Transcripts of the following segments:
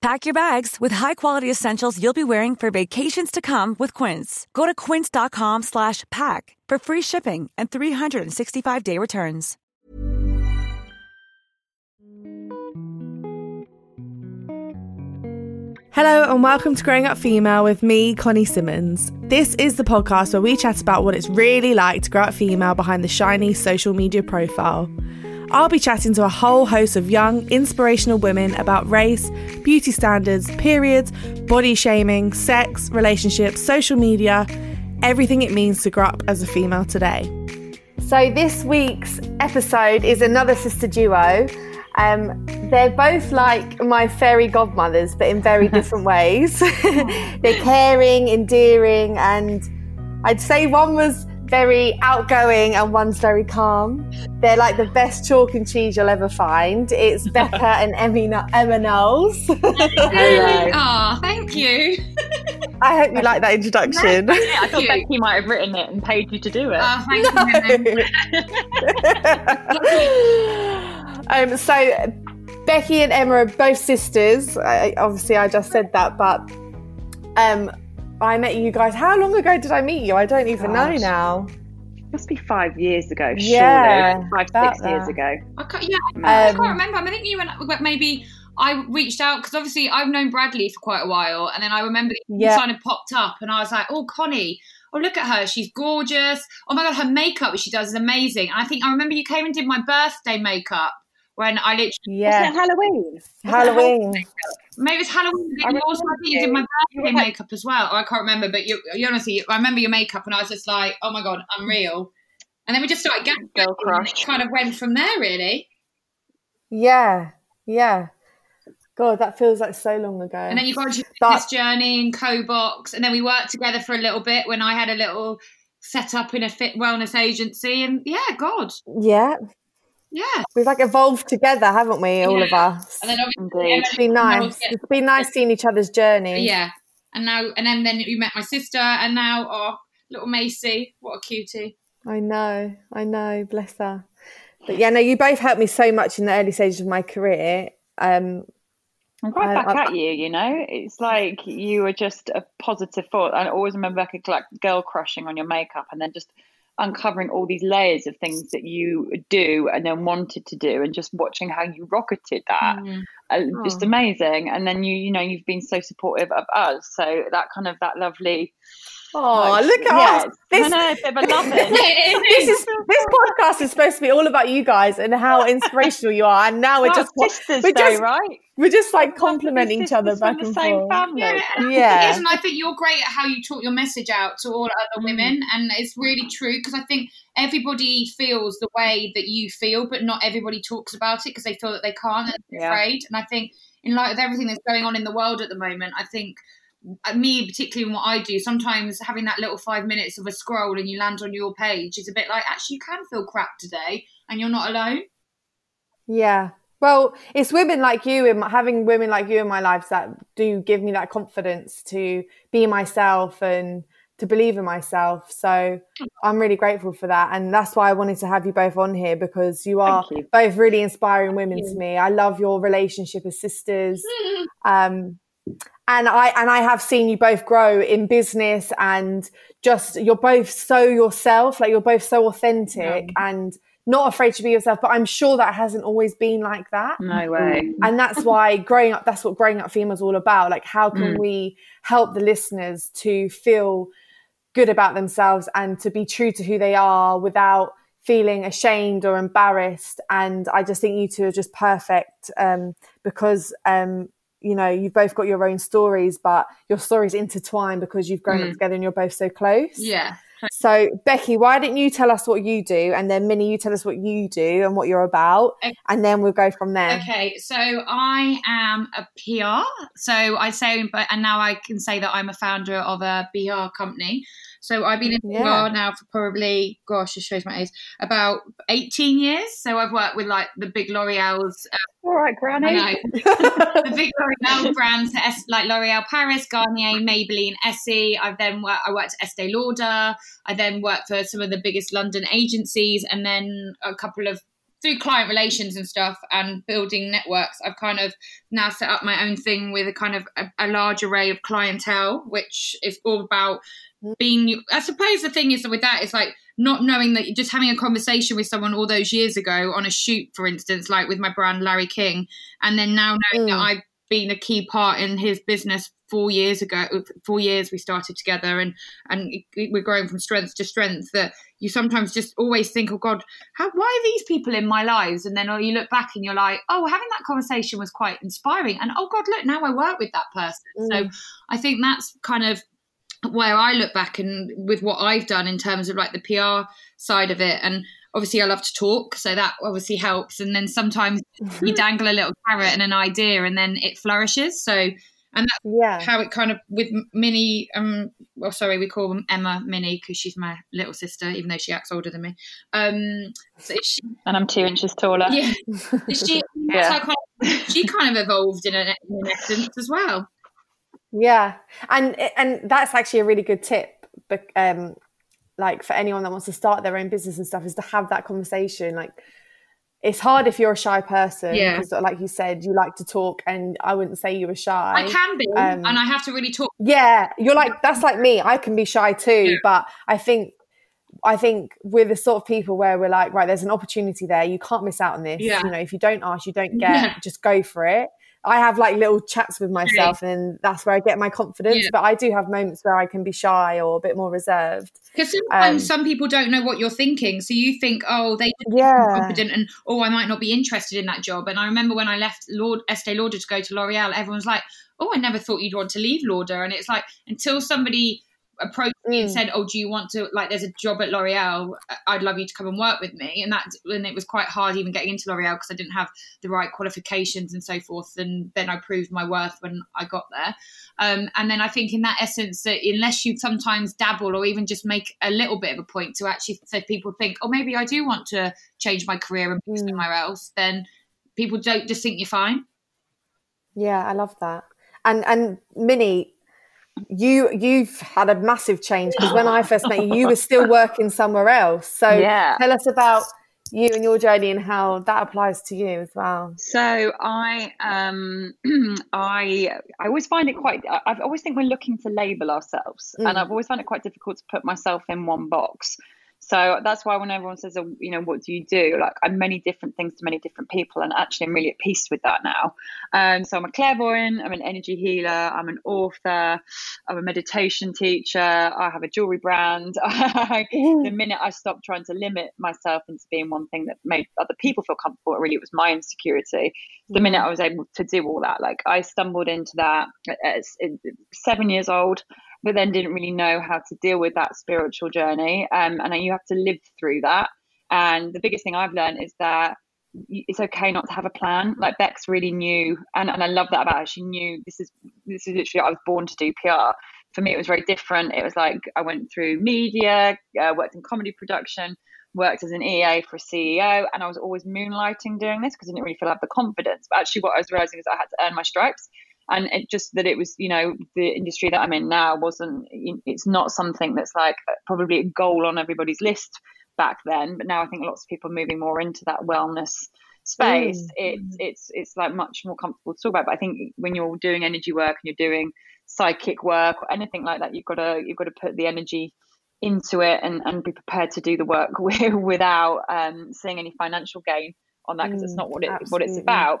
Pack your bags with high-quality essentials you'll be wearing for vacations to come with Quince. Go to quince.com/pack for free shipping and 365-day returns. Hello and welcome to Growing Up Female with me, Connie Simmons. This is the podcast where we chat about what it's really like to grow up female behind the shiny social media profile. I'll be chatting to a whole host of young, inspirational women about race, beauty standards, periods, body shaming, sex, relationships, social media, everything it means to grow up as a female today. So this week's episode is another sister duo. They're both like my fairy godmothers, but in very different ways. They're caring, endearing, and I'd say one was very outgoing and one's very calm. They're like the best chalk and cheese you'll ever find. It's Becca and Emma Nulls. Hello. Oh, thank you. I hope you like that introduction. No, yeah, I thought Becky might have written it and paid you to do it. Oh, thank you. So Becky and Emma are both sisters. Obviously, I just said that, but I met you guys. How long ago did I meet you? I don't even know now. It must be 5 years ago, surely. Yeah, 5, 6 years ago. I can't remember. I think you and maybe I reached out because obviously I've known Bradley for quite a while, and then I remember he kind of popped up, and I was like, "Oh, Connie! Oh, look at her! She's gorgeous! Oh my god, her makeup she does is amazing!" And I think I remember you came and did my birthday makeup. When I literally... Yeah. Wasn't it Halloween? Maybe it was Halloween. But also, I think you did my birthday makeup as well. Or I can't remember, but you honestly, I remember your makeup and I was just like, oh my God, unreal. And then we just started getting girl crush. Kind of went from there, really. Yeah. Yeah. God, that feels like so long ago. And then you got this journey in Cobox. And then we worked together for a little bit when I had a little set up in a fit wellness agency. And yeah, God. Yeah. Yeah, we've like evolved together, haven't we? All of us. And then obviously, it's been nice. It's been nice seeing each other's journey. Yeah, and now and then you met my sister, and now little Macy, what a cutie! I know, bless her. But yeah, no, you both helped me so much in the early stages of my career. I'm right back at you. You know, it's like you were just a positive force. I always remember like girl crushing on your makeup, and then just uncovering all these layers of things that you do and then wanted to do, and just watching how you rocketed that, just amazing. And then you've been so supportive of us, so that lovely. Oh, look at us! This podcast is supposed to be all about you guys and how inspirational you are, and now we're just sisters, right? We're just like complimenting each other back and forth. Family. Yeah. And I think you're great at how you talk your message out to all other women, and it's really true because I think everybody feels the way that you feel, but not everybody talks about it because they feel that they can't and they're afraid. And I think in light of everything that's going on in the world at the moment, I think. Me particularly in what I do, sometimes having that little 5 minutes of a scroll and you land on your page is a bit like, actually you can feel crap today and you're not alone. Yeah, well it's women like you, and having women like you in my life that do give me that confidence to be myself and to believe in myself, so I'm really grateful for that, and that's why I wanted to have you both on here because you are both really inspiring women to me. I love your relationship as sisters. And I have seen you both grow in business, and just you're both so yourself, like you're both so authentic and not afraid to be yourself. But I'm sure that hasn't always been like that. No way. And that's why growing up, that's what Growing Up Female is all about. Like how can we help the listeners to feel good about themselves and to be true to who they are without feeling ashamed or embarrassed. And I just think you two are just perfect because, you know, you've both got your own stories, but your stories intertwine because you've grown up together and you're both so close. Yeah. So, Becky, why didn't you tell us what you do? And then, Minnie, you tell us what you do and what you're about. Okay. And then we'll go from there. Okay. So, I am a PR. So, I say, and now I can say that I'm a founder of a PR company. So, I've been in PR now for probably, gosh, this shows my age, about 18 years. So, I've worked with like the big L'Oreal's. All right, Granny. I know. The big L'Oreal brands, like L'Oreal Paris, Garnier, Maybelline, Essie. I worked at Estee Lauder. I then worked for some of the biggest London agencies and then a couple of through client relations and stuff and building networks. I've kind of now set up my own thing with a kind of a large array of clientele, which is all about being, I suppose the thing is with that, it's like not knowing that you're just having a conversation with someone all those years ago on a shoot, for instance, like with my brand, Larry King. And then now knowing that I've been a key part in his business 4 years ago, 4 years we started together and we're growing from strength to strength, that you sometimes just always think, oh God, why are these people in my lives? And then you look back and you're like, oh, having that conversation was quite inspiring. And oh God, look, now I work with that person. Mm. So I think that's kind of where I look back and with what I've done in terms of like the PR side of it. And obviously I love to talk, so that obviously helps. And then sometimes you dangle a little carrot and an idea and then it flourishes. So, and that's how it kind of with Minnie, well, sorry, we call them Emma Minnie because she's my little sister, even though she acts older than me. So she, and I'm 2 inches taller. Yeah, she, yeah. She kind of evolved in an essence as well. Yeah, and that's actually a really good tip, like for anyone that wants to start their own business and stuff, is to have that conversation. Like, it's hard if you're a shy person because, like you said, you like to talk, and I wouldn't say you were shy. I can be, and I have to really talk. Yeah, you're like, that's like me. I can be shy too, but I think we're the sort of people where we're like, right, there's an opportunity there. You can't miss out on this. Yeah. You know, if you don't ask, you don't get. Yeah. Just go for it. I have like little chats with myself and that's where I get my confidence. Yeah. But I do have moments where I can be shy or a bit more reserved. Because sometimes some people don't know what you're thinking. So you think, oh, they don't feel confident and, oh, I might not be interested in that job. And I remember when I left Estee Lauder to go to L'Oreal, everyone's like, oh, I never thought you'd want to leave Lauder. And it's like, until somebody approached me and said, oh, do you want to, like, there's a job at L'Oreal, I'd love you to come and work with me. And it was quite hard even getting into L'Oreal because I didn't have the right qualifications and so forth, and then I proved my worth when I got there. And then I think in that essence that unless you sometimes dabble or even just make a little bit of a point to actually, so people think, oh, maybe I do want to change my career and be somewhere else, then people don't just think you're fine. Yeah, I love that. And Minnie, you've had a massive change because when I first met you, you were still working somewhere else. So tell us about you and your journey and how that applies to you as well. So I always find it quite, I always think we're looking to label ourselves and I've always found it quite difficult to put myself in one box. So that's why when everyone says, oh, you know, what do you do? Like, I'm many different things to many different people. And actually, I'm really at peace with that now. So I'm a clairvoyant. I'm an energy healer. I'm an author. I'm a meditation teacher. I have a jewelry brand. The minute I stopped trying to limit myself into being one thing that made other people feel comfortable, really, it was my insecurity. The minute I was able to do all that, like, I stumbled into that at 7 years old, but then didn't really know how to deal with that spiritual journey. And you have to live through that. And the biggest thing I've learned is that it's okay not to have a plan. Like, Bex really knew, and I love that about her. She knew this is literally, I was born to do PR. For me, it was very different. It was like I went through media, worked in comedy production, worked as an EA for a CEO, and I was always moonlighting doing this because I didn't really feel I had the confidence. But actually what I was realising is I had to earn my stripes. And it just that it was, you know, the industry that I'm in now wasn't, it's not something that's like probably a goal on everybody's list back then. But now I think lots of people are moving more into that wellness space. It's like much more comfortable to talk about. But I think when you're doing energy work and you're doing psychic work or anything like that, you've got to put the energy into it and be prepared to do the work without seeing any financial gain on that, because it's not what it's about.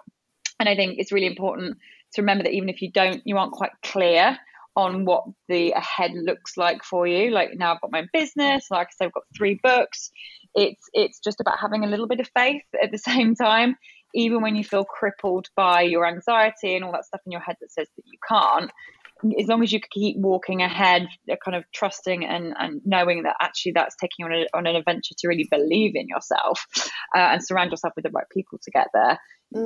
And I think it's really important to remember that even if you aren't quite clear on what the ahead looks like for you. Like, now I've got my own business. Like I said, I've got 3 books. it's just about having a little bit of faith at the same time, even when you feel crippled by your anxiety and all that stuff in your head that says that you can't. As long as you keep walking ahead, kind of trusting and knowing that actually that's taking you on an adventure to really believe in yourself and surround yourself with the right people to get there,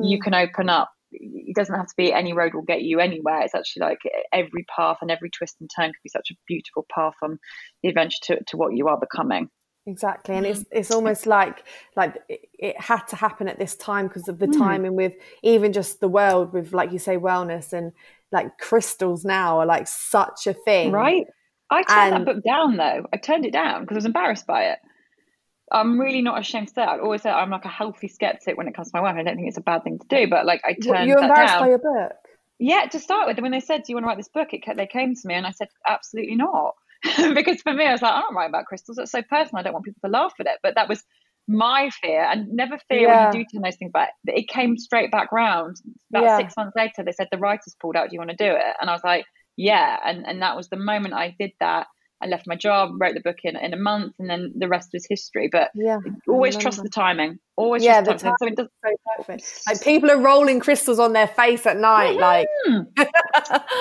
you can open up. It doesn't have to be any road will get you anywhere. It's actually like every path and every twist and turn could be such a beautiful path on the adventure to what you are becoming. Exactly. And it's almost like it had to happen at this time because of the timing with even just the world with, like you say, wellness and like crystals now are like such a thing. Right. I turned that book down though. I turned it down because I was embarrassed by it. I'm really not ashamed to say it. I always say I'm like a healthy skeptic when it comes to my work. I don't think it's a bad thing to do, but like I turned that down. You're embarrassed by your book? Yeah, to start with. When they said, do you want to write this book? They came to me and I said, absolutely not. Because for me, I was like, I don't write about crystals. That's so personal. I don't want people to laugh at it. But that was my fear. And never fear when you do turn those things back. It came straight back round. About 6 months later, they said, the writer's pulled out. Do you want to do it? And I was like, yeah. And that was the moment I did that. I left my job, wrote the book in a month, and then the rest was history. But always trust the timing. Always trust the timing. So it doesn't so perfect. Like people are rolling crystals on their face at night. Like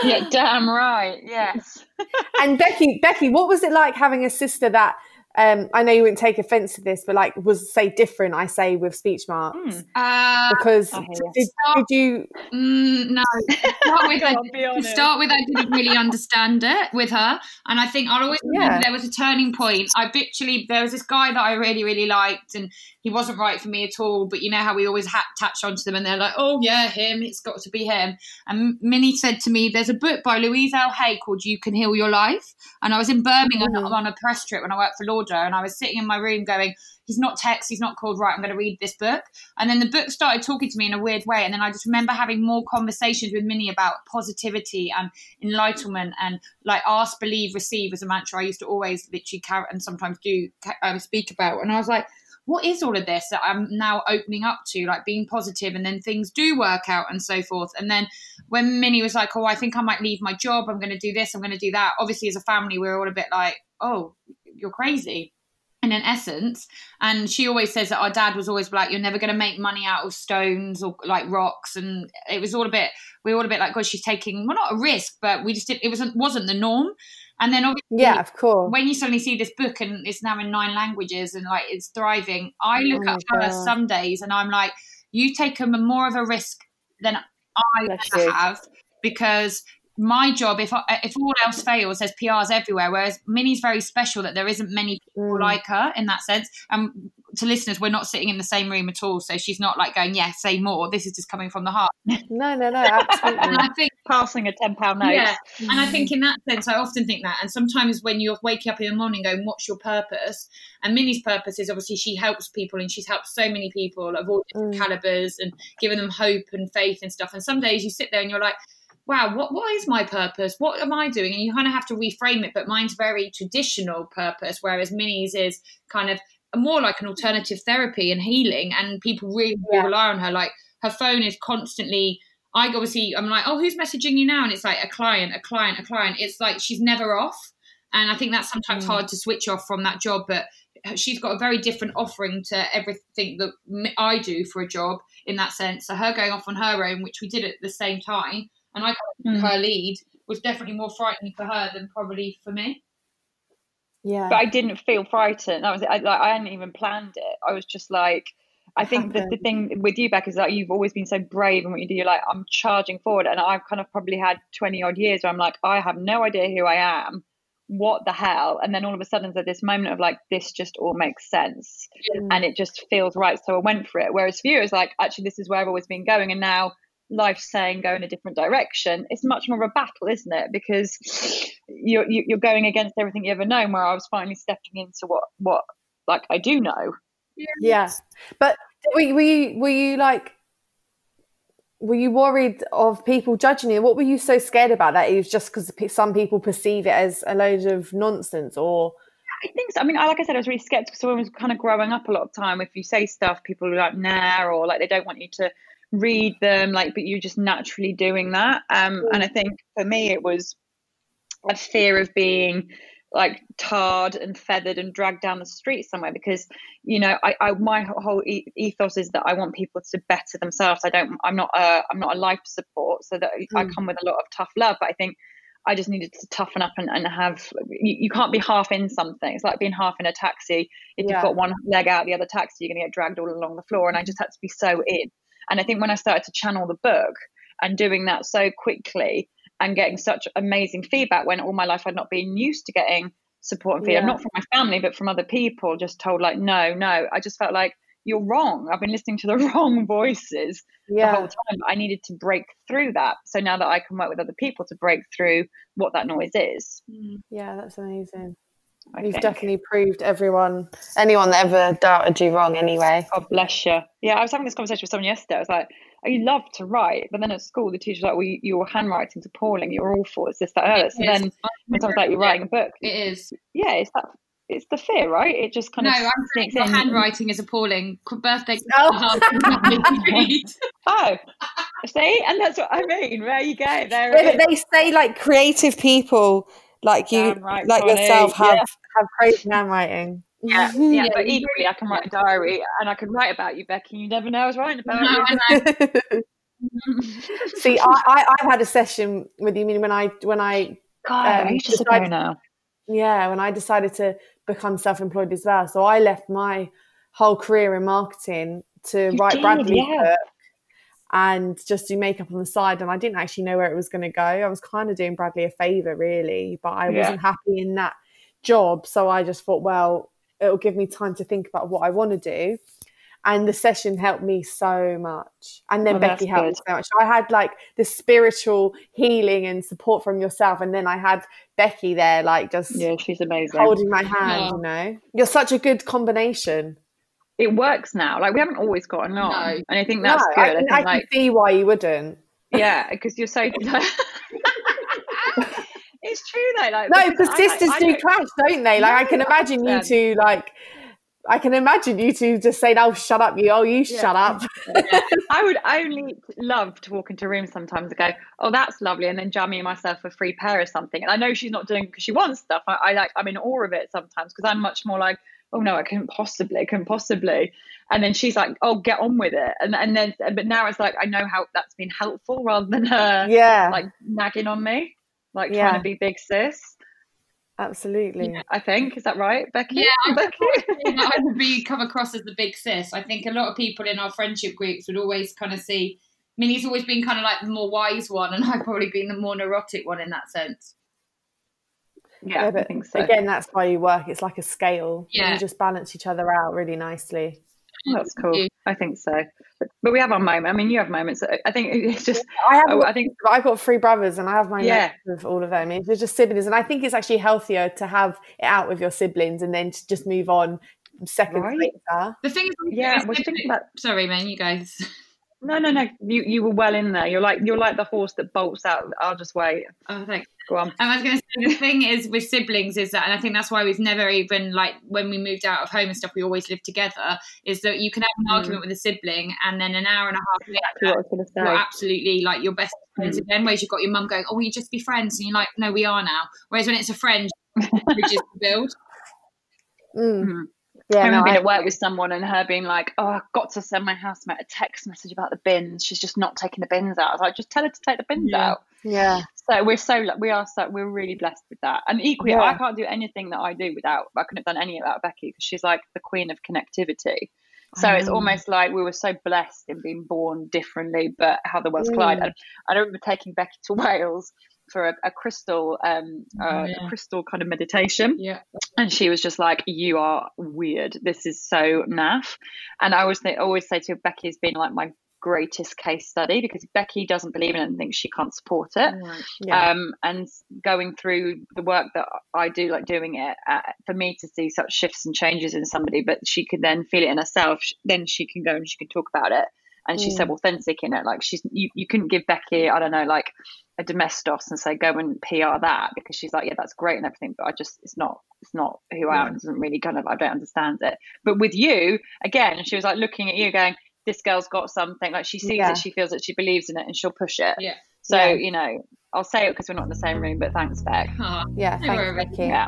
yeah, damn right. Yes. And Becky, what was it like having a sister that I know you wouldn't take offence to this, but like was different, I say, with speech marks? Because did you no. To start with I didn't really understand it with her. And I think I'll always remember there was a turning point. There was this guy that I really, really liked and he wasn't right for me at all, but you know how we always attach onto them and they're like, oh yeah, him, it's got to be him. And Minnie said to me, there's a book by Louise L. Hay called You Can Heal Your Life. And I was in Birmingham on a press trip when I worked for Lauder and I was sitting in my room going, he's not text, he's not called, right, I'm going to read this book. And then the book started talking to me in a weird way. And then I just remember having more conversations with Minnie about positivity and enlightenment and like ask, believe, receive was a mantra I used to always literally carry and sometimes do speak about. And I was like, what is all of this that I'm now opening up to, like being positive, and then things do work out and so forth. And then when Minnie was like, oh, I think I might leave my job, I'm going to do this, I'm going to do that. Obviously as a family, we're all a bit like, oh, you're crazy in an essence. And she always says that our dad was always like, you're never going to make money out of stones or like rocks. And it was all a bit, we were all a bit like, God, she's taking, well, not a risk, but we just didn't, it wasn't the norm. And then obviously, of course, when you suddenly see this book and it's now in 9 languages and like it's thriving, I look at her some days and I'm like, you take more of a risk than I have, because my job, if all else fails, there's PRs everywhere, whereas Minnie's very special that there isn't many people like her in that sense. And to listeners, we're not sitting in the same room at all, so she's not like going, yeah, say more, this is just coming from the heart. No, absolutely. And I think passing a £10 note. Yeah, and I think in that sense, I often think that. And sometimes when you're waking up in the morning going, what's your purpose? And Minnie's purpose is obviously she helps people, and she's helped so many people of all different calibers and giving them hope and faith and stuff. And some days you sit there and you're like, wow, what is my purpose? What am I doing? And you kind of have to reframe it, but mine's very traditional purpose, whereas Minnie's is kind of more like an alternative therapy and healing, and people really rely on her. Like her phone is constantly, I'm like, oh, who's messaging you now? And it's like a client. It's like she's never off. And I think that's sometimes hard to switch off from that job, but she's got a very different offering to everything that I do for a job in that sense. So her going off on her own, which we did at the same time, and I got her lead, was definitely more frightening for her than probably for me. Yeah, but I didn't feel frightened. That was I hadn't even planned it. I was just like, I think the thing with you, Becca, is that you've always been so brave in what you do. You're like, I'm charging forward, and I've kind of probably had 20 odd years where I'm like, I have no idea who I am. What the hell? And then all of a sudden there's this moment of like, this just all makes sense, and it just feels right. So I went for it. Whereas for you, it's like, actually, this is where I've always been going, and now life's saying go in a different direction. It's much more of a battle, isn't it? Because you're going against everything you ever known, where I was finally stepping into what like I do know. Yeah. But were you worried of people judging you? What were you so scared about? That it was just because some people perceive it as a load of nonsense, or I think so. I mean, like I said, I was really skeptical. So I was kind of growing up a lot of time, if you say stuff, people are like, nah, or like they don't want you to read them, like, but you're just naturally doing that. And I think for me it was a fear of being like tarred and feathered and dragged down the street somewhere, because, you know, I my whole ethos is that I want people to better themselves. I'm not a life support, so that I come with a lot of tough love, but I think I just needed to toughen up and have, you can't be half in something. It's like being half in a taxi. If you've got one leg out the other taxi, you're going to get dragged all along the floor. And I just had to be so in. And I think when I started to channel the book and doing that so quickly and getting such amazing feedback, when all my life I'd not been used to getting support and feedback, not from my family, but from other people, just told like, no, I just felt like, you're wrong. I've been listening to the wrong voices the whole time. I needed to break through that. So now that I can work with other people to break through what that noise is. Yeah, that's amazing. You've definitely proved anyone that ever doubted you wrong anyway. Oh, bless you. Yeah, I was having this conversation with someone yesterday. I was like, oh, you love to write. But then at school, the teacher's like, well, your handwriting's appalling. You're awful. It's this, that, and others. And then sometimes like, you're writing a book. It is. Yeah, it's that. It's the fear, right? It just kind of sneaks in. Your handwriting is appalling. Birthday. Oh, see, and that's what I mean. There you go. But they say like creative people, like you, right, like Connie, yourself, have crazy handwriting. Yeah, but equally, I can write a diary, and I can write about you, Becky. You never know I was writing about you. See, I've had a session with you. I mean, when I God, I used to go now. Yeah, when I decided to become self-employed as well. So I left my whole career in marketing to write Bradley's book and just do makeup on the side. And I didn't actually know where it was going to go. I was kind of doing Bradley a favour, really, but I wasn't happy in that job. So I just thought, well, it'll give me time to think about what I want to do. And the session helped me so much. And then Becky helped me so much. So I had like the spiritual healing and support from yourself. And then I had Becky there, like just she's amazing, holding my hand, you know. You're such a good combination. It works now. Like we haven't always gotten on. No. And I think that's good. I can see why you wouldn't. Yeah, because you're so like... It's true though. Like, no, the sisters do crash, don't they? Like I can imagine you two like... I can imagine you two just saying, oh, shut up, you. Oh, you shut up. I would only love to walk into rooms sometimes and go, oh, that's lovely. And then jamming myself a free pair or something. And I know she's not doing it because she wants stuff. I'm in awe of it sometimes because I'm much more like, oh, no, I couldn't possibly. And then she's like, oh, get on with it. But now it's like, I know how that's been helpful rather than her like nagging on me, like trying to be big sis. Absolutely. Yeah. I think, is that right, Becky? Yeah, I would come across as the big sis. I think a lot of people in our friendship groups would always kind of see, I mean, he's always been kind of like the more wise one, and I've probably been the more neurotic one in that sense. Yeah, but I think so. Again, that's why you work. It's like a scale. Yeah. You just balance each other out really nicely. That's cool. I think so. But we have our moment. I mean, you have moments. I think it's just... I've got three brothers and I have my notes with all of them. It's just siblings. And I think it's actually healthier to have it out with your siblings and then to just move on seconds later. The thing is... Yeah, we're thinking about... Sorry, man, you guys. No. You were well in there. You're like the horse that bolts out. I'll just wait. Oh, thanks. Go on. And I was going to say, the thing is with siblings is that, and I think that's why we've never even, like, when we moved out of home and stuff, we always lived together, is that you can have an argument with a sibling and then an hour and a half later, you're absolutely, like, your best friends again, whereas you've got your mum going, oh, will you just be friends? And you're like, no, we are now. Whereas when it's a friend, you just build. Mm-hmm. Yeah, I remember being at work with someone and her being like, oh, I've got to send my housemate a text message about the bins. She's just not taking the bins out. I was like, just tell her to take the bins out. Yeah. So we're really blessed with that. And equally, I can't do anything that I do without, I couldn't have done any without Becky because she's like the queen of connectivity. So it's almost like we were so blessed in being born differently, but how the worlds collide. And I remember taking Becky to Wales for a crystal a crystal kind of meditation, and she was just like, you are weird, this is so naff. And I always say to her, Becky's been like my greatest case study because Becky doesn't believe in it and thinks she can't support it. And going through the work that I do, like doing it, for me to see such shifts and changes in somebody, but she could then feel it in herself, then she can go and she can talk about it. And she's so authentic in it. Like you couldn't give Becky, I don't know, like a Domestos and say, go and PR that, because she's like, yeah, that's great and everything, but it's not who I am. It doesn't really kind of, I don't understand it. But with you, again, she was like looking at you going, this girl's got something. Like she sees it, she feels it, she believes in it, and she'll push it. Yeah. So, you know, I'll say it because we're not in the same room, but thanks, Beck. Yeah, thanks, Becky. Yeah.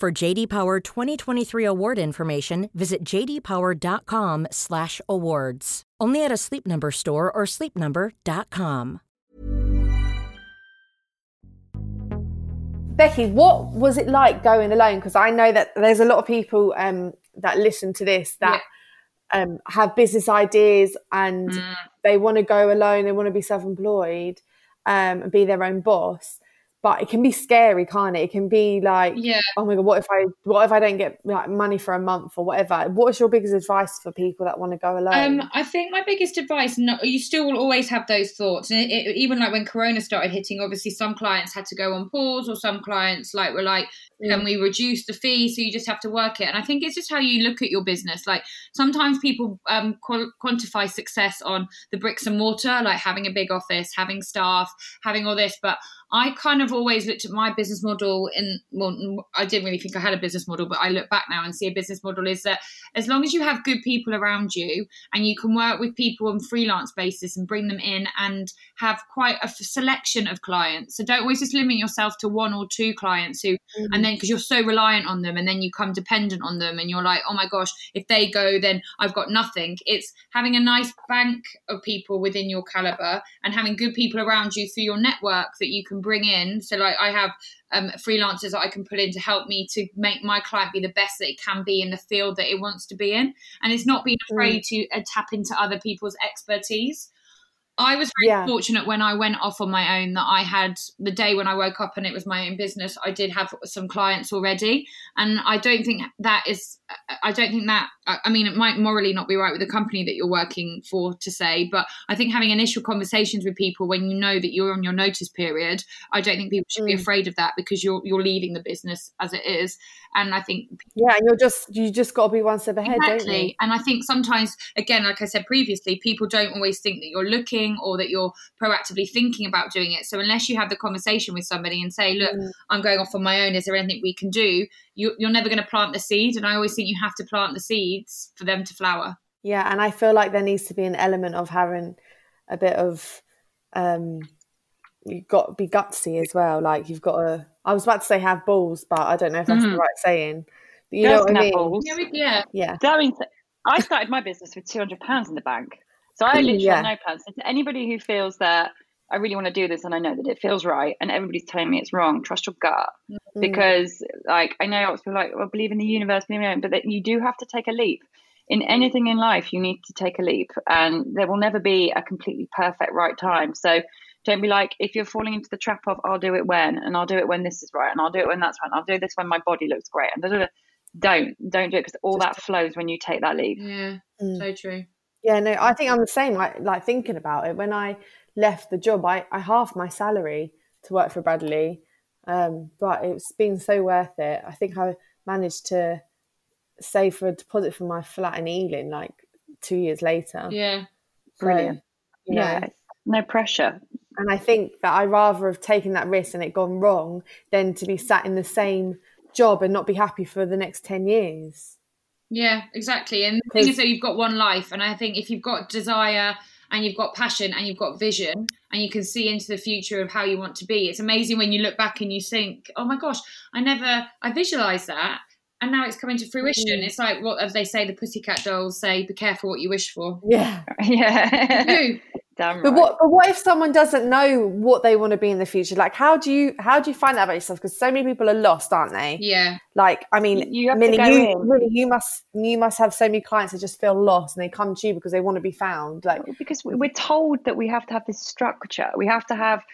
For J.D. Power 2023 award information, visit jdpower.com/awards. Only at a Sleep Number store or sleepnumber.com. Becky, what was it like going alone? Because I know that there's a lot of people that listen to this that have business ideas and they want to go alone, they want to be self-employed and be their own boss, but it can be scary, can't it? It can be like, oh my god, what if I don't get like money for a month or whatever? What's your biggest advice for people that want to go alone? I think my biggest advice, you still will always have those thoughts, and it, even like when Corona started hitting, obviously some clients had to go on pause, or some clients like were like, can we reduce the fee? So you just have to work it. And I think it's just how you look at your business. Like sometimes people quantify success on the bricks and mortar, like having a big office, having staff, having all this. But I kind of always looked at my business model I didn't really think I had a business model, but I look back now and see a business model is that as long as you have good people around you and you can work with people on freelance basis and bring them in and have quite a selection of clients. So don't always just limit yourself to one or two clients who, and then because you're so reliant on them and then you come dependent on them and you're like, oh my gosh, if they go, then I've got nothing. It's having a nice bank of people within your caliber and having good people around you through your network that you can bring in. So like I have freelancers that I can put in to help me to make my client be the best that it can be in the field that it wants to be in. And it's not being afraid to tap into other people's expertise. I was very fortunate when I went off on my own that I had the day when I woke up and it was my own business. I did have some clients already, and I mean, it might morally not be right with the company that you're working for to say, but I think having initial conversations with people when you know that you're on your notice period, I don't think people should be afraid of that, because you're leaving the business as it is. And I think and you just got to be one step ahead, don't you? And I think sometimes, again, like I said previously, people don't always think that you're looking or that you're proactively thinking about doing it. So unless you have the conversation with somebody and say, look, I'm going off on my own, is there anything we can do? You're never going to plant the seed, and I always think you have to plant the seeds for them to flower. Yeah, and I feel like there needs to be an element of having a bit of you've got to be gutsy as well. Like you've got to, I was about to say have balls, but I don't know if that's the right saying. But you know what I mean? Yeah. I started my business with £200 in the bank. So I literally have no plans. So to anybody who feels that I really want to do this and I know that it feels right and everybody's telling me it's wrong, trust your gut. Because like I know people are like, well, believe in the universe, believe in it, but that you do have to take a leap. In anything in life, you need to take a leap, and there will never be a completely perfect right time. So Don't be like, if you're falling into the trap of, I'll do it when, and I'll do it when this is right, and I'll do it when that's right, and I'll do this when my body looks great, and don't do it, because all that flows when you take that leap. Yeah, so true. Yeah, no, I think I'm the same. Like thinking about it, when I left the job, I halved my salary to work for Bradley, but it's been so worth it. I think I managed to save for a deposit for my flat in Ealing like 2 years later. Yeah, brilliant. So, yeah, no pressure. And I think that I'd rather have taken that risk and it gone wrong than to be sat in the same job and not be happy for the next 10 years. Yeah, exactly. And the thing is that you've got one life, and I think if you've got desire and you've got passion and you've got vision and you can see into the future of how you want to be, it's amazing when you look back and you think, oh my gosh, I visualised that, and now it's coming to fruition. It's like, what as they say, the Pussycat Dolls say, be careful what you wish for. Yeah. Damn right. But what if someone doesn't know what they want to be in the future? Like, how do you find that about yourself? Because so many people are lost, aren't they? Yeah. Like, I mean, you must have so many clients that just feel lost and they come to you because they want to be found. Like, because we're told that we have to have this structure. We have to have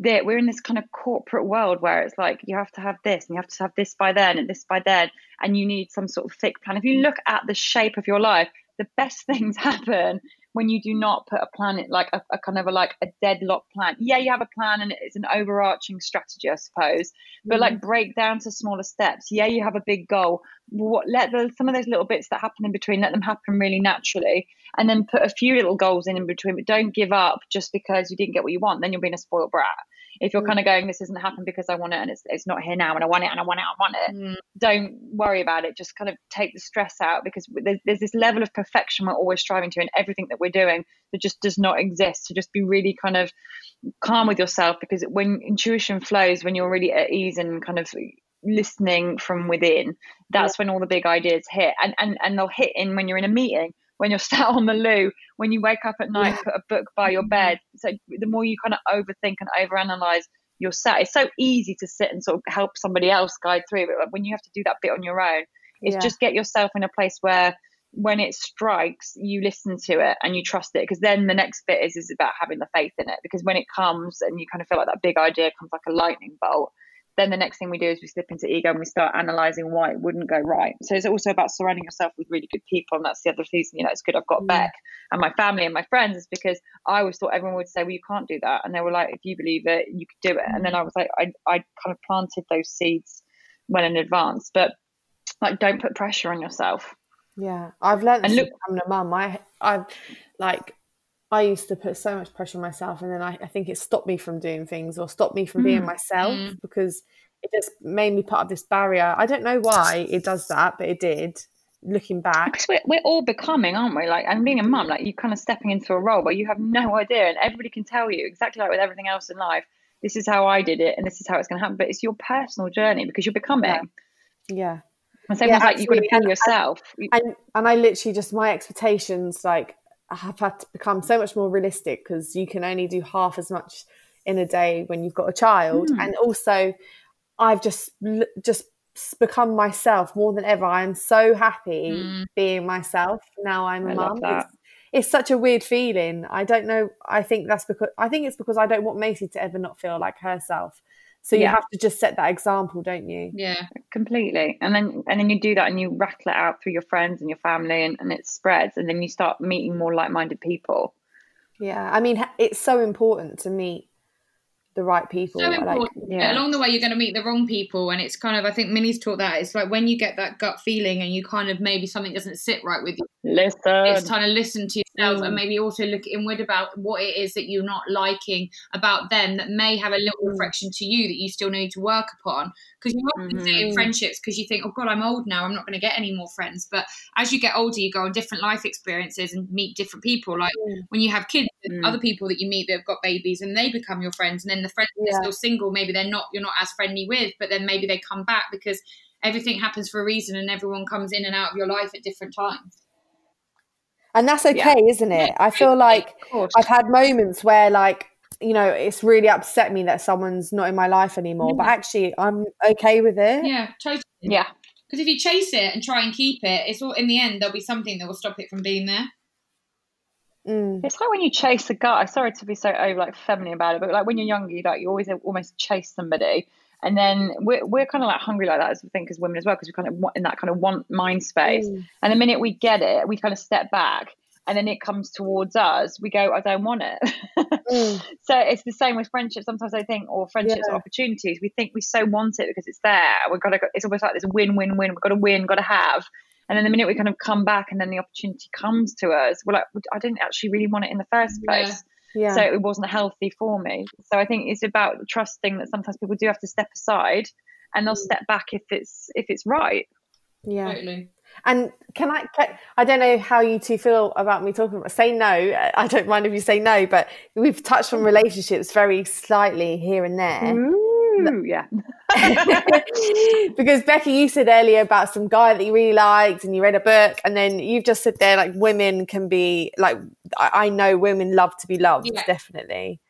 that. We're in this kind of corporate world where it's like, you have to have this and you have to have this by then and this by then, and you need some sort of thick plan. If you look at the shape of your life, the best things happen when you do not put a plan, like a kind of a deadlock plan. Yeah, you have a plan and it's an overarching strategy, I suppose, but like break down to smaller steps. Yeah, you have a big goal. Some of those little bits that happen in between, let them happen really naturally, and then put a few little goals in between, but don't give up just because you didn't get what you want. Then you're being a spoiled brat. If you're kind of going, this isn't happening because I want it, and it's not here now, and I want it, and I want it, I want it. Don't worry about it. Just kind of take the stress out, because there's this level of perfection we're always striving to in everything that we're doing that just does not exist. So just be really kind of calm with yourself, because when intuition flows, when you're really at ease and kind of listening from within, that's when all the big ideas hit. And they'll hit in when you're in a meeting, when you're sat on the loo, when you wake up at night, put a book by your bed. So the more you kind of overthink and overanalyze, you're sat. It's so easy to sit and sort of help somebody else guide through, but when you have to do that bit on your own, it's just get yourself in a place where when it strikes, you listen to it and you trust it, because then the next bit is about having the faith in it. Because when it comes and you kind of feel like that big idea comes like a lightning bolt, then the next thing we do is we slip into ego and we start analysing why it wouldn't go right. So it's also about surrounding yourself with really good people. And that's the other reason, you know, it's good I've got Beck and my family and my friends, is because I always thought everyone would say, well, you can't do that. And they were like, if you believe it, you could do it. And then I was like, I kind of planted those seeds well in advance. But like, don't put pressure on yourself. Yeah, I've learned this from a mum. I used to put so much pressure on myself, and then I think it stopped me from doing things, or stopped me from being myself, because it just made me put up this barrier. I don't know why it does that, but it did, looking back. Because we're all becoming, aren't we? Like, and being a mum, like, you're kind of stepping into a role where you have no idea, and everybody can tell you, exactly like with everything else in life, this is how I did it and this is how it's going to happen. But it's your personal journey, because you're becoming. Yeah. And so it's like, you've got to be yourself. And I literally just, my expectations, like, I have had to become so much more realistic, because you can only do half as much in a day when you've got a child. And also I've just become myself more than ever. I am so happy being myself. Now I'm a mum. It's such a weird feeling. I don't know. I think it's because I don't want Macy to ever not feel like herself. So you have to just set that example, don't you? Yeah, completely. And then you do that and you rattle it out through your friends and your family, and it spreads, and then you start meeting more like-minded people. Yeah, I mean, it's so important to meet the right people. So important. Like, along the way, you're going to meet the wrong people, and it's kind of, I think Minnie's taught that. It's like, when you get that gut feeling and you kind of, maybe something doesn't sit right with you, it's trying to listen to yourself, and maybe also look inward about what it is that you're not liking about them, that may have a little reflection to you that you still need to work upon. Because you often say in friendships, because you think, oh God, I'm old now, I'm not going to get any more friends. But as you get older, you go on different life experiences and meet different people. Like when you have kids, other people that you meet that have got babies, and they become your friends. And then the friends that are still single, maybe you're not as friendly with, but then maybe they come back, because everything happens for a reason, and everyone comes in and out of your life at different times. And that's okay, isn't it? I feel like I've had moments where, like, you know, it's really upset me that someone's not in my life anymore, but actually I'm okay with it. Yeah, totally. Yeah. Because if you chase it and try and keep it, it's all, in the end, there'll be something that will stop it from being there. It's like when you chase a guy, sorry to be so feminine about it, but like when you're younger, you always almost chase somebody. And then we're kind of like hungry like that, as we think as women as well, because we're kind of in that kind of want mind space. And the minute we get it, we kind of step back, and then it comes towards us. We go, I don't want it. So it's the same with friendships. Sometimes I think, or friendships or opportunities, we think we so want it because it's there. We've got to. It's almost like this win-win-win. We've got to win, got to have. And then the minute we kind of come back, and then the opportunity comes to us, we're like, I didn't actually really want it in the first place. So it wasn't healthy for me. So I think it's about trusting that sometimes people do have to step aside, and they'll step back if it's right. Yeah, totally. And I don't know how you two feel about me talking about say no. I don't mind if you say no, but we've touched on relationships very slightly here and there. Ooh, yeah. Because Becca, you said earlier about some guy that you really liked and you read a book, and then you've just said there like women can be like, I know women love to be loved, definitely.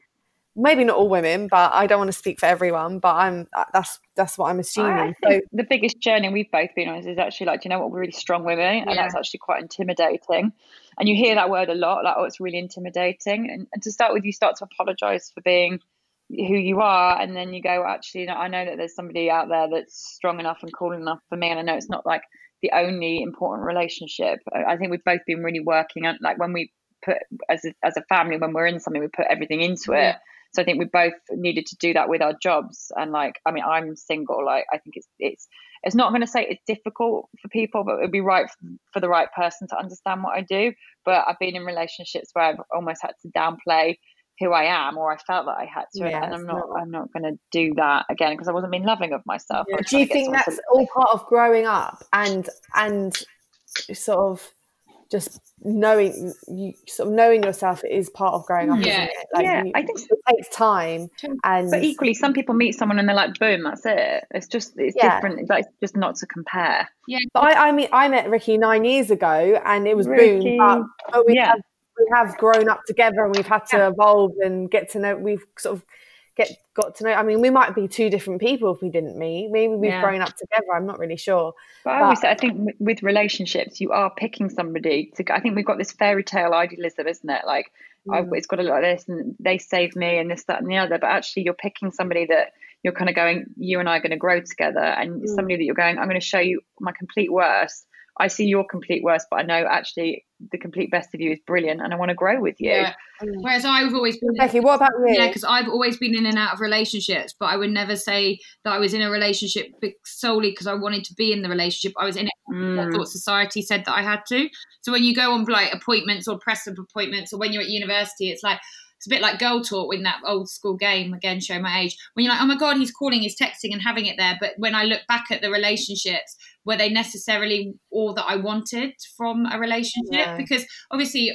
Maybe not all women, but I don't want to speak for everyone, but that's what I'm assuming. So the biggest journey we've both been on is actually like, do you know what, we're really strong women, and that's actually quite intimidating. And you hear that word a lot, like, oh, it's really intimidating. And to start with, you start to apologize for being who you are, and then you go, actually, no, I know that there's somebody out there that's strong enough and cool enough for me, and I know it's not like the only important relationship. I think we've both been really working on, like, when we put as a family, when we're in something, we put everything into it. So I think we both needed to do that with our jobs. And like, I mean, I'm single, like, I think it's not going to say it's difficult for people, but it would be right for the right person to understand what I do. But I've been in relationships where I've almost had to downplay who I am, or I felt that I had to, and I'm not going to do that again, because I wasn't being loving of myself. Do you think that's all part of growing up and sort of just knowing yourself is part of growing up, isn't it? Like, I think it takes time. But equally, some people meet someone and they're like, boom, that's it. It's different. It's like, just not to compare. Yeah. But I mean, I met Ricky 9 years ago, and it was boom. But we have grown up together, and we've had to evolve and get to know. We've sort of got to know. I mean, we might be two different people if we didn't meet. Maybe we've grown up together. I'm not really sure. But I always say, I think with relationships, you are picking somebody. I think we've got this fairy tale idealism, isn't it? Like, it's got to look like this, and they save me, and this, that, and the other. But actually, you're picking somebody that you're kind of going, you and I are going to grow together, and somebody that you're going, I'm going to show you my complete worst. I see your complete worst, but I know actually the complete best of you is brilliant, and I want to grow with you. Yeah. Whereas I've always been... Becky, what about you? Yeah, because I've always been in and out of relationships, but I would never say that I was in a relationship solely because I wanted to be in the relationship. I was in it because I thought society said that I had to. So when you go on like appointments or press-up appointments, or when you're at university, it's like... It's a bit like girl talk in that old school game, again, show my age, when you're like, oh my God, he's calling, he's texting and having it there. But when I look back at the relationships, were they necessarily all that I wanted from a relationship? Yeah. Because obviously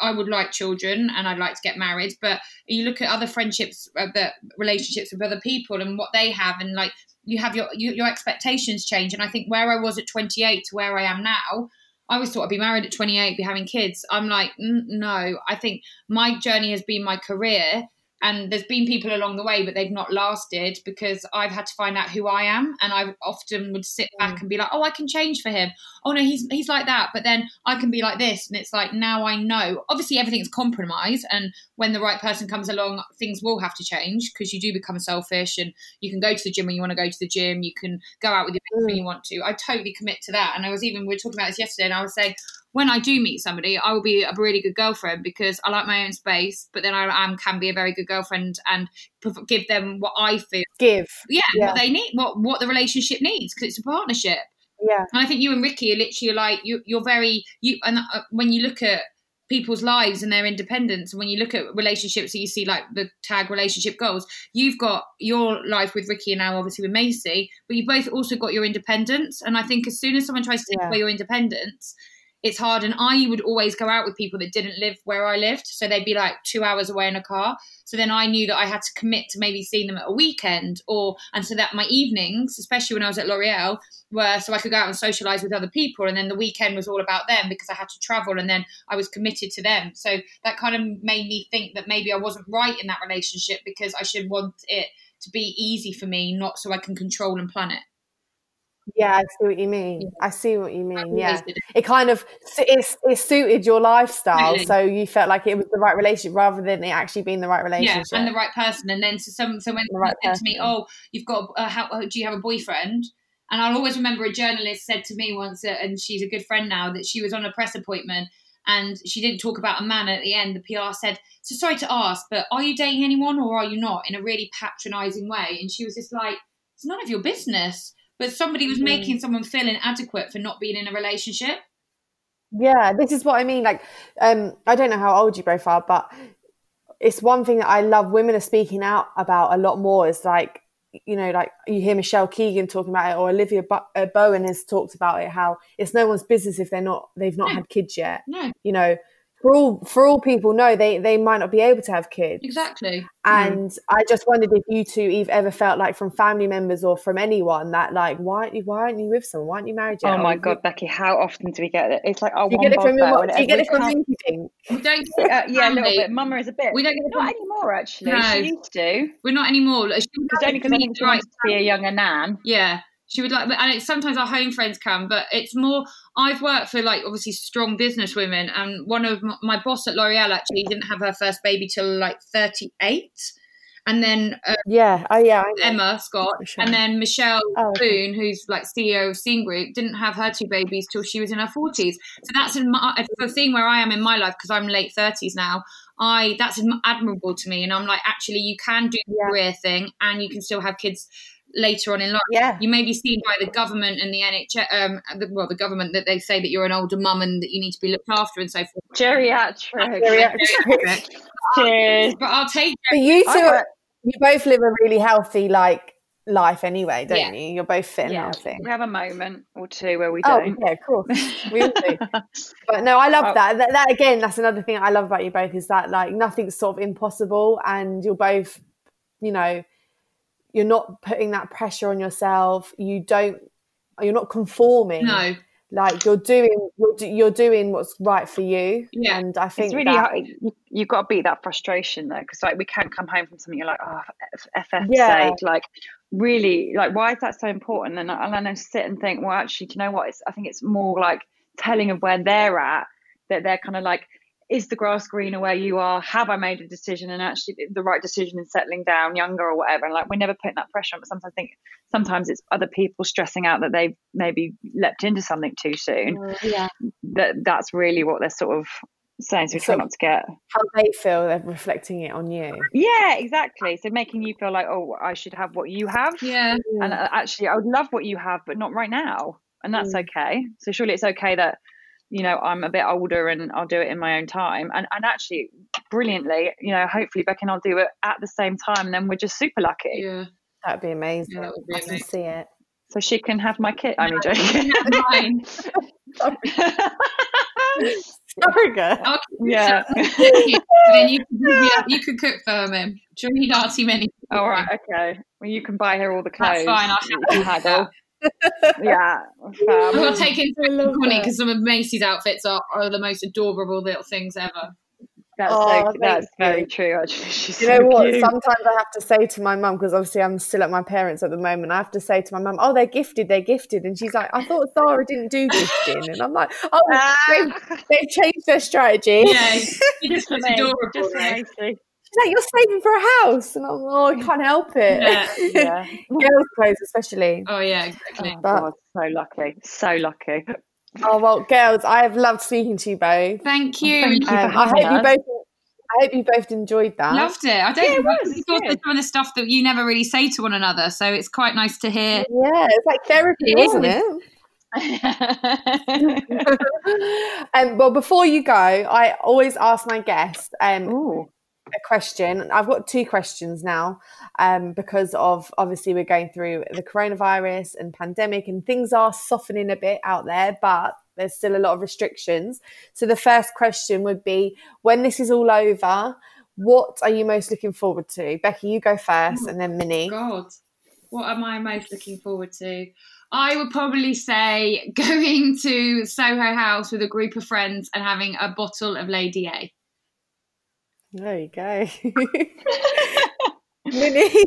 I would like children and I'd like to get married, but you look at other friendships, the relationships with other people and what they have, and like you have your expectations change. And I think where I was at 28 to where I am now, I always thought I'd be married at 28, be having kids. I'm like, no, I think my journey has been my career, and there's been people along the way, but they've not lasted because I've had to find out who I am. And I often would sit back and be like, oh, I can change for him. Oh no, he's like that. But then I can be like this. And it's like, now I know, obviously everything's compromise. And when the right person comes along, things will have to change, because you do become selfish, and you can go to the gym when you want to go to the gym. You can go out with your mates when you want to. I totally commit to that. And we were talking about this yesterday, and I was saying, when I do meet somebody, I will be a really good girlfriend because I like my own space, but then I can be a very good girlfriend and give them what I feel. What they need, what the relationship needs, because it's a partnership. Yeah. And I think you and Ricky are literally like, when you look at people's lives and their independence, and when you look at relationships that you see like the tag relationship goals, you've got your life with Ricky and now obviously with Macy, but you both also got your independence. And I think as soon as someone tries to take away your independence, it's hard. And I would always go out with people that didn't live where I lived. So they'd be like 2 hours away in a car. So then I knew that I had to commit to maybe seeing them at a weekend, and so that my evenings, especially when I was at L'Oreal, were so I could go out and socialise with other people. And then the weekend was all about them because I had to travel, and then I was committed to them. So that kind of made me think that maybe I wasn't right in that relationship, because I should want it to be easy for me, not so I can control and plan it. Yeah, I see what you mean. I see what you mean. Yeah, it kind of it suited your lifestyle, so you felt like it was the right relationship rather than it actually being the right relationship. Yeah, and the right person. And then so when someone said to me, "Oh, you've got do you have a boyfriend?" And I'll always remember a journalist said to me once, and she's a good friend now, that she was on a press appointment and she didn't talk about a man at the end. The PR said, "So sorry to ask, but are you dating anyone or are you not?" in a really patronising way, and she was just like, "It's none of your business." But somebody was making someone feel inadequate for not being in a relationship. Yeah, this is what I mean. Like, I don't know how old you both are, but it's one thing that I love women are speaking out about a lot more is like, you know, like you hear Michelle Keegan talking about it, or Olivia Bowen has talked about it, how it's no one's business if they've not had kids yet. No. You know, for all people know, they might not be able to have kids. Exactly. And I just wondered if you two ever felt like from family members or from anyone that like, why aren't you with someone? Why aren't you married yet? Oh my God, Becky, how often do we get it? It's like, do you get it from LinkedIn? We don't get it. Yeah, a little bit. Mama is a bit. We don't get it from... Not anymore, actually. No. She used to. We're not anymore. She only because I think she wants to be a younger nan. Yeah. She would like, and sometimes our home friends come, but it's more, I've worked for like obviously strong business women, and one of my boss at L'Oreal actually didn't have her first baby till like 38. And then Emma Scott, sure. And then Michelle Boone, who's like CEO of Scene Group, didn't have her two babies till she was in her 40s. So that's the thing where I am in my life, because I'm late 30s now. That's admirable to me, and I'm like, actually you can do the career thing and you can still have kids later on in life. Yeah. You may be seen by the government and the NHS, the government, that they say that you're an older mum and that you need to be looked after and so forth. Geriatric. Cheers. But I'll take it. But you two, you both live a really healthy like life anyway, don't you? You're both fit and healthy. We have a moment or two where we don't. Oh yeah, of course. We all do. But no, I love that. That again, that's another thing I love about you both is that like nothing's sort of impossible, and you're both, you know, you're not putting that pressure on yourself. You're not conforming. No. Like you're doing what's right for you. Yeah. And I think it's really hard. You've got to beat that frustration though. Cause like we can come home from something you're like, oh, FF's sake, like really, like why is that so important? And I know, sit and think, well, actually, do you know what? I think it's more like telling of where they're at, that they're kind of like, is the grass greener where you are? Have I made a decision? And actually the right decision in settling down younger or whatever. And like, we're never putting that pressure on, but sometimes I think sometimes it's other people stressing out that they've maybe leapt into something too soon. Yeah. That's really what they're sort of saying. So we try not to get how they feel, they're reflecting it on you. Yeah, exactly. So making you feel like, oh, I should have what you have. Yeah. And actually I would love what you have, but not right now. And that's okay. So surely it's okay that, you know, I'm a bit older and I'll do it in my own time. And actually, brilliantly, you know, hopefully Beck and I'll do it at the same time. And then we're just super lucky. Yeah, that'd be amazing. Yeah, that would be amazing. I can see it. So she can have my kit. I'm joking. Mine. Sorry, girl. Yeah. You can cook for him. Do you need too many? All right. Okay. Well, you can buy her all the clothes. That's fine. I'll have that. Yeah, I'm gonna take into Connie because some of Macy's outfits are the most adorable little things ever. That's very true. Actually, you know what? Sometimes I have to say to my mum, because obviously I'm still at my parents at the moment. I have to say to my mum, "Oh, they're gifted," and she's like, "I thought Zara didn't do gifting," and I'm like, "Oh, they've changed their strategy." Yeah, it's adorable. Just amazing. Like, you're saving for a house, and I'm like, I can't help it. Yeah. Girls' clothes especially. Oh yeah, exactly. Oh, so lucky, so lucky. Oh well, girls, I have loved speaking to you both. Thank you. I hope you both enjoyed that. Loved it. I don't know some of the stuff that you never really say to one another, so it's quite nice to hear. Yeah, it's like therapy, isn't it? Well, before you go, I always ask my guests. A question. I've got two questions now because of obviously we're going through the coronavirus and pandemic, and things are softening a bit out there, but there's still a lot of restrictions. So the first question would be, when this is all over, what are you most looking forward to? Becky, you go first, and then Minnie. God, what am I most looking forward to? I would probably say going to Soho House with a group of friends and having a bottle of Lady A. There you go. Minnie.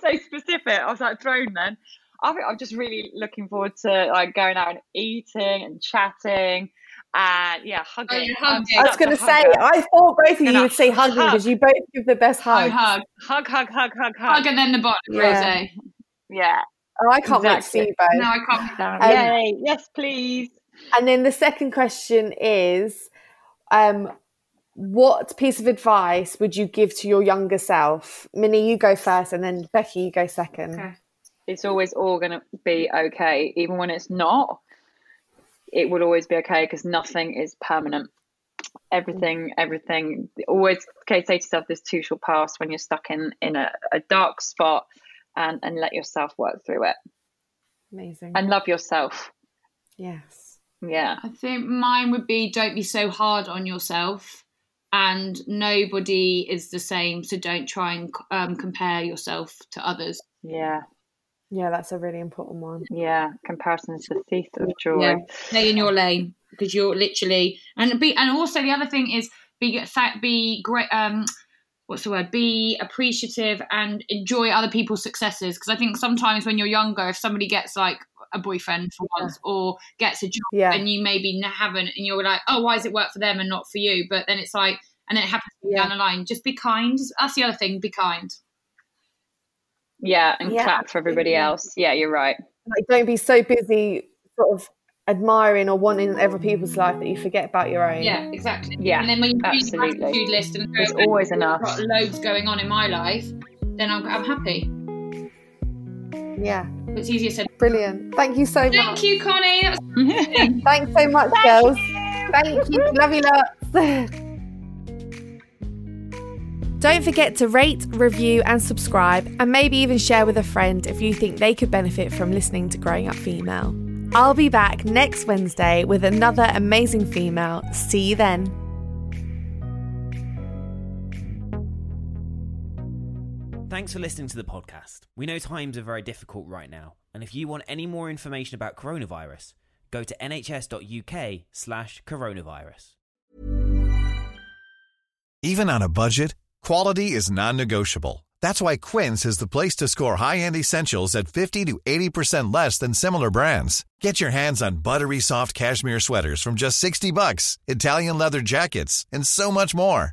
So specific. I was like thrown then. I'm just really looking forward to like going out and eating and chatting. And yeah, hugging. Oh, you're hugging. I was going to say, I thought both of you would say hugging because you both give the best hugs. Hug. Hug and then the bottom, rosé. Yeah. Oh, I can't wait to see you both. No, I can't. Yay. Yes, please. And then the second question is, what piece of advice would you give to your younger self? Minnie, you go first, and then Becky, you go second. Okay. It's always all going to be okay, even when it's not. It will always be okay because nothing is permanent. Everything. Always, okay, say to yourself, this too shall pass when you're stuck in a dark spot, and let yourself work through it. Amazing. And love yourself. Yes. Yeah. I think mine would be, don't be so hard on yourself, and nobody is the same. So don't try and compare yourself to others. Yeah. Yeah, that's a really important one. Yeah, comparison is the thief of joy. Yeah. Stay in your lane because you're literally and also the other thing is be great. What's the word? Be appreciative and enjoy other people's successes, because I think sometimes when you're younger, if somebody gets like a boyfriend for once or gets a job and you maybe haven't, and you're like, oh, why does it work for them and not for you? But then it's like, and it happens down the line. Just be kind. That's the other thing. Be kind. Yeah, and clap for everybody else. Yeah, you're right. Like, don't be so busy sort of admiring or wanting other people's life that you forget about your own. Yeah, exactly. Yeah, and then when you do the gratitude list and there's always enough. I've got loads going on in my life, then I'm happy. Yeah. It's easier said. Brilliant. Thank you so much. Thank you, Connie. That was Thanks so much, girls. Thank you. Love you lots. Don't forget to rate, review and subscribe, and maybe even share with a friend if you think they could benefit from listening to Growing Up Female. I'll be back next Wednesday with another amazing female. See you then. Thanks for listening to the podcast. We know times are very difficult right now, and if you want any more information about coronavirus, go to nhs.uk/coronavirus. Even on a budget, quality is non-negotiable. That's why Quince is the place to score high-end essentials at 50 to 80% less than similar brands. Get your hands on buttery soft cashmere sweaters from just $60, Italian leather jackets, and so much more.